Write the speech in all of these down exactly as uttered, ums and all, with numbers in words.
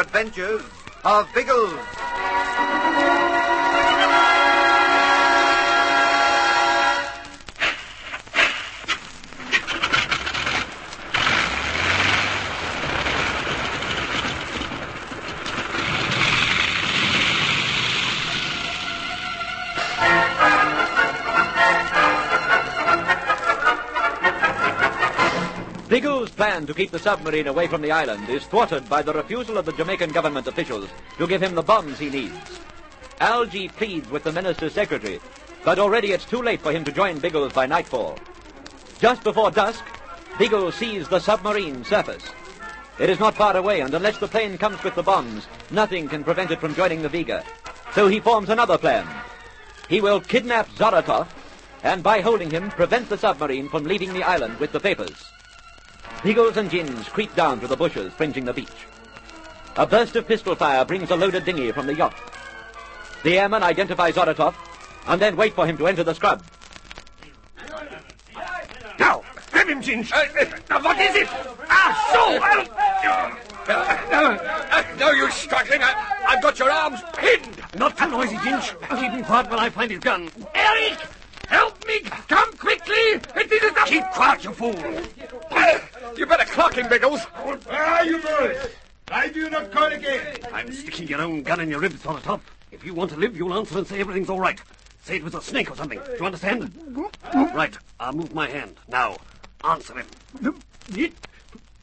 Adventures of Biggles. Biggles' plan to keep the submarine away from the island is thwarted by the refusal of the Jamaican government officials to give him the bombs he needs. Algy pleads with the minister's secretary, but already it's too late for him to join Biggles by nightfall. Just before dusk, Biggles sees the submarine surface. It is not far away, and unless the plane comes with the bombs, nothing can prevent it from joining the Vega. So he forms another plan. He will kidnap Zorotov, and by holding him, prevent the submarine from leaving the island with the papers. Biggles and Gins creep down to the bushes fringing the beach. A burst of pistol fire brings a loaded dinghy from the yacht. The airmen identify Zorotov and then wait for him to enter the scrub. Now, grab him, Gins. Uh, now, what is it? Ah, so! Uh, uh, uh, no use struggling. I, I've got your arms pinned. Not too noisy, Gins. Keep him quiet while I find his gun. Eric! Help me! Come quickly! It is enough! Keep quiet, you fool! You better clock him, Biggles. Where are you, Boris? I do not call again. I'm sticking your own gun in your ribs, Zorotov. If you want to live, you'll answer and say everything's all right. Say it was a snake or something. Do you understand? Right. I'll move my hand. Now, answer him. It,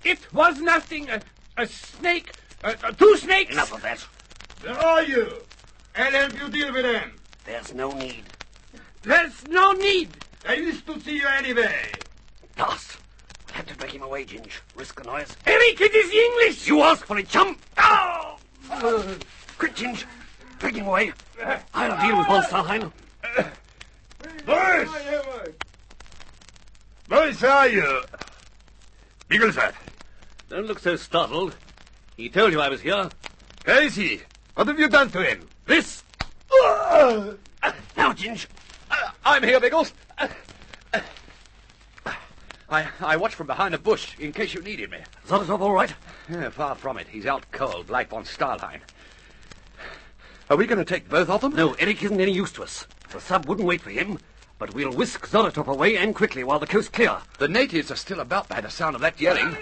it was nothing. A, a snake. A, a, two snakes. Enough of that. Where are you? I'll help you deal with them. There's no need. There's no need. I used to see you anyway. Lost. We'll have to break him away, Ginge. Risk the noise. Eric, it is English. You ask for it, chump. Oh! Uh, Quick, Ginge. Break him away. I'll deal with von Stalhein. Uh, Boris! Boris, how are you? Biggles, sir. Don't look so startled. He told you I was here. Where is he? What have you done to him? This. Uh, now, Ginge. Uh, I'm here, Biggles. Uh, uh, I I watched from behind a bush in case you needed me. Zorotov all right? Yeah, far from it. He's out cold, like von Stalhein. Are we going to take both of them? No, Eric isn't any use to us. The sub wouldn't wait for him, but we'll whisk Zorotov away and quickly while the coast's clear. The natives are still about by the sound of that yelling.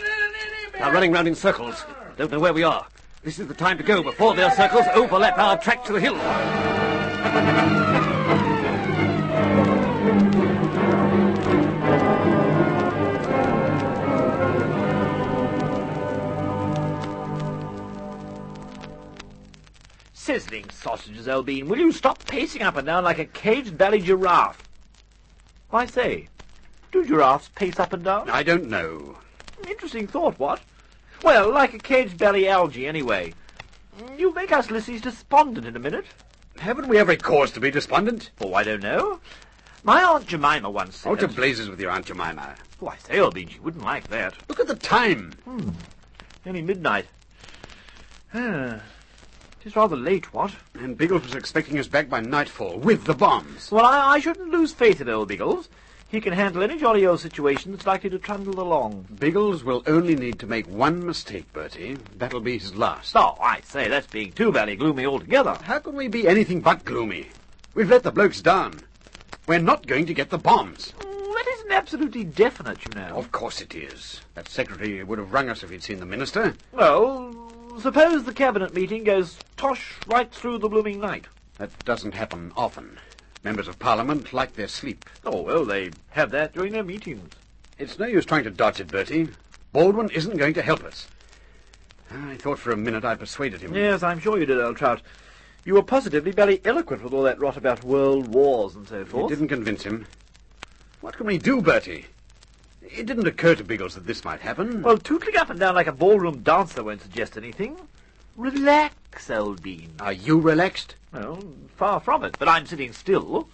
They're running round in circles. Don't know where we are. This is the time to go before their circles overlap our track to the hill. Sizzling sausages, Elbean. Will you stop pacing up and down like a caged-bellied giraffe? Why, say, do giraffes pace up and down? I don't know. Interesting thought, what? Well, like a caged-belly algae, anyway. You'll make us lissies despondent in a minute. Haven't we every cause to be despondent? Oh, I don't know. My Aunt Jemima once said... Out of blazes with your Aunt Jemima. Oh, I say, Elbean, she wouldn't like that. Look at the time. Hmm. Nearly midnight. Ah... It's rather late, what? And Biggles was expecting us back by nightfall, with the bombs. Well, I, I shouldn't lose faith in old Biggles. He can handle any jolly old situation that's likely to trundle along. Biggles will only need to make one mistake, Bertie. That'll be his last. Oh, I say, that's being too very gloomy altogether. How can we be anything but gloomy? We've let the blokes down. We're not going to get the bombs. Mm, that isn't absolutely definite, you know. Of course it is. That secretary would have rung us if he'd seen the minister. Well... Suppose the cabinet meeting goes tosh right through the blooming night. That doesn't happen often. Members of Parliament like their sleep. Oh, well, they have that during their meetings. It's no use trying to dodge it, Bertie. Baldwin isn't going to help us. I thought for a minute I persuaded him. Yes, I'm sure you did, old Trout. You were positively very eloquent with all that rot about world wars and so forth. It didn't convince him. What can we do, Bertie? It didn't occur to Biggles that this might happen. Well, tootling up and down like a ballroom dancer won't suggest anything. Relax, Elbean. Are you relaxed? Well, far from it, but I'm sitting still.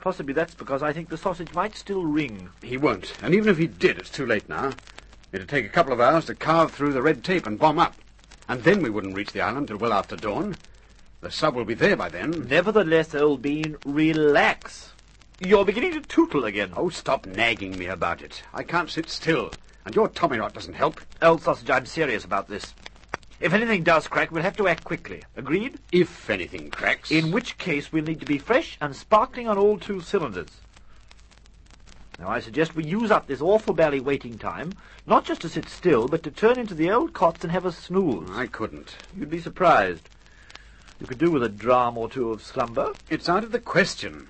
Possibly that's because I think the sausage might still ring. He won't, and even if he did, it's too late now. It'd take a couple of hours to carve through the red tape and bomb up. And then we wouldn't reach the island till well after dawn. The sub will be there by then. Nevertheless, Elbean, relax. You're beginning to tootle again. Oh, stop nagging me about it. I can't sit still. And your tommy rot doesn't help. Old sausage, I'm serious about this. If anything does crack, we'll have to act quickly. Agreed? If anything cracks. In which case, we'll need to be fresh and sparkling on all two cylinders. Now, I suggest we use up this awful bally waiting time, not just to sit still, but to turn into the old cots and have a snooze. I couldn't. You'd be surprised. You could do with a dram or two of slumber. It's out of the question.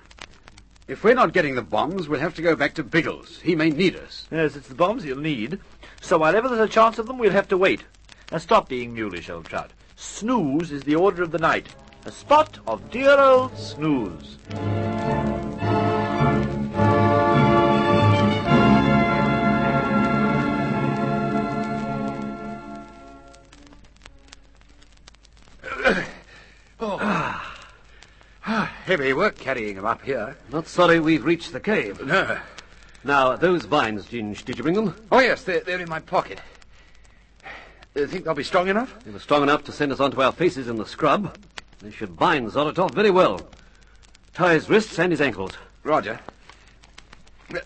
If we're not getting the bombs, we'll have to go back to Biggles. He may need us. Yes, it's the bombs he'll need. So while ever there's a chance of them, we'll have to wait. Now, stop being mulish, old trout. Snooze is the order of the night. A spot of dear old snooze. Heavy work carrying them up here. Not sorry we've reached the cave. No. Now, those vines, Ginge, did you bring them? Oh, yes, they're, they're in my pocket. Do you think they'll be strong enough? They were strong enough to send us onto our faces in the scrub. They should bind Zorotov very well. Tie his wrists and his ankles. Roger. Do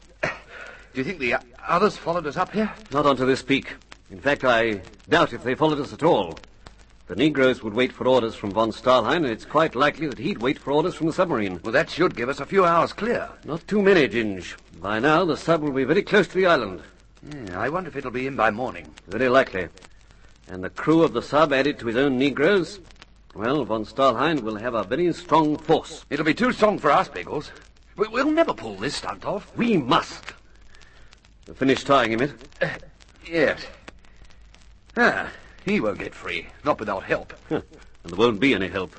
you think the others followed us up here? Not onto this peak. In fact, I doubt if they followed us at all. The Negroes would wait for orders from von Stalhein, and it's quite likely that he'd wait for orders from the submarine. Well, that should give us a few hours clear. Not too many, Ginge. By now, the sub will be very close to the island. Yeah, I wonder if it'll be in by morning. Very likely. And the crew of the sub added to his own Negroes? Well, von Stalhein will have a very strong force. It'll be too strong for us, Biggles. We, we'll never pull this stunt off. We must. We'll finish tying him in. Uh, yes. Ah... He won't get free, not without help. Huh. And there won't be any help.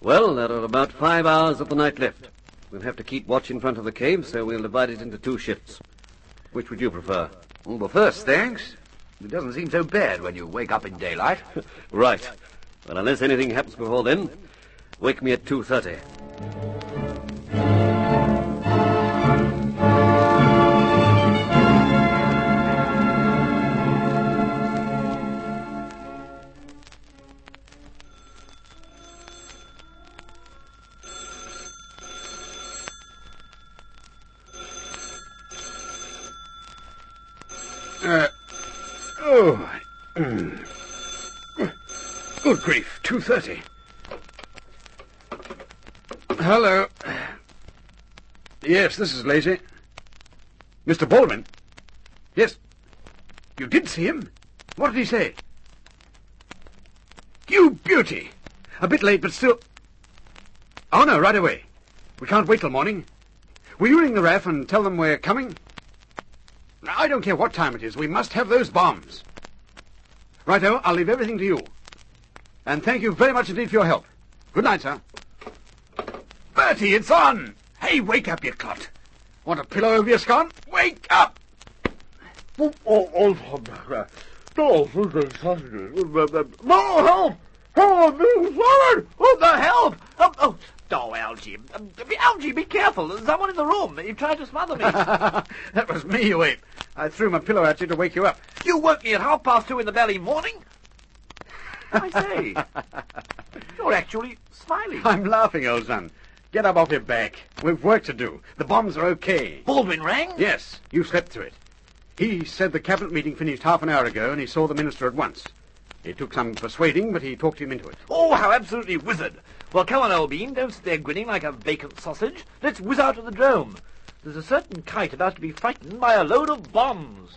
Well, there are about five hours of the night left. We'll have to keep watch in front of the cave, so we'll divide it into two shifts. Which would you prefer? Well, the first, thanks. It doesn't seem so bad when you wake up in daylight. Right. Well, unless anything happens before then, wake me at two thirty. Good grief, two thirty. Hello. Yes, this is Lacey. Mister Baldwin? Yes. You did see him? What did he say? You beauty! A bit late, but still... Oh, no, right away. We can't wait till morning. Will you ring the R A F and tell them we're coming? I don't care what time it is. We must have those bombs. Righto, I'll leave everything to you. And thank you very much indeed for your help. Good night, sir. Bertie, it's on! Hey, wake up, you clot. Want a pillow over your scone? Wake up! More help! Help! Forward! What the help? Oh, oh, oh Algy. Algy, be careful. There's someone in the room. You tried to smother me. That was me, you ape. I threw my pillow at you to wake you up. You woke me at half past two in the bally morning? I say, you're actually smiling. I'm laughing, old son. Get up off your back. We've work to do. The bombs are okay. Baldwin rang? Yes, you slept through it. He said the cabinet meeting finished half an hour ago and he saw the minister at once. It took some persuading, but he talked him into it. Oh, how absolutely wizard. Well, come on, old bean. Don't sit there grinning like a vacant sausage. Let's whiz out of the drome. There's a certain kite about to be frightened by a load of bombs.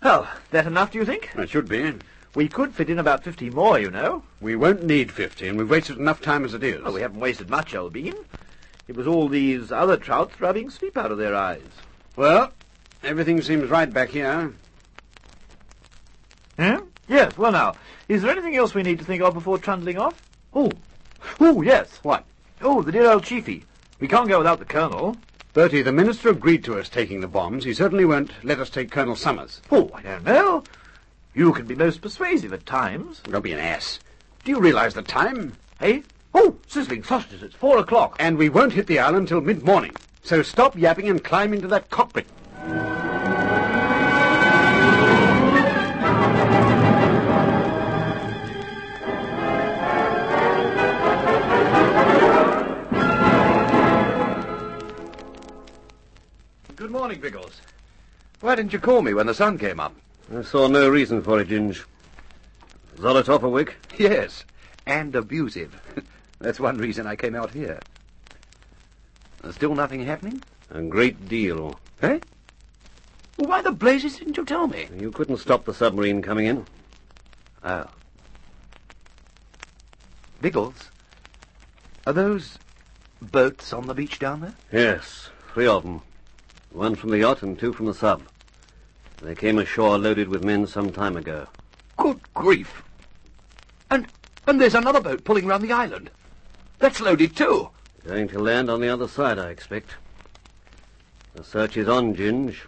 Well, that enough, do you think? That should be. We could fit in about fifty more, you know. We won't need fifty, and we've wasted enough time as it is. Well, we haven't wasted much, old bean. It was all these other trouts rubbing sleep out of their eyes. Well, everything seems right back here. Huh? Yes, well now, is there anything else we need to think of before trundling off? Oh. Oh, yes. What? Oh, the dear old chiefy. We can't go without the colonel. Bertie, the minister agreed to us taking the bombs. He certainly won't let us take Colonel Summers. Oh, I don't know. You can be most persuasive at times. Don't be an ass. Do you realise the time? Eh? Oh, sizzling sausages. It's four o'clock. And we won't hit the island till mid-morning. So stop yapping and climb into that cockpit. Good morning, Biggles. Why didn't you call me when the sun came up? I saw no reason for it, Ginge. Zorotov awake? Yes, and abusive. That's one reason I came out here. There's still nothing happening? A great deal. Eh? Well, why the blazes didn't you tell me? You couldn't stop the submarine coming in. Oh. Biggles, are those boats on the beach down there? Yes, three of them. One from the yacht and two from the sub. They came ashore loaded with men some time ago. Good grief. And and there's another boat pulling round the island. That's loaded too. Going to land on the other side, I expect. The search is on, Ginge.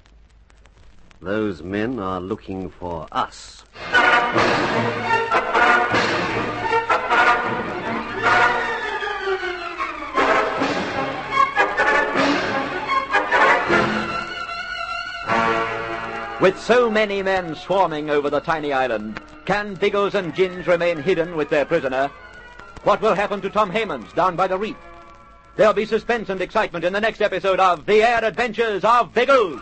Those men are looking for us. With so many men swarming over the tiny island, can Biggles and Ginge remain hidden with their prisoner? What will happen to Tom Haymans down by the reef? There'll be suspense and excitement in the next episode of The Air Adventures of Biggles.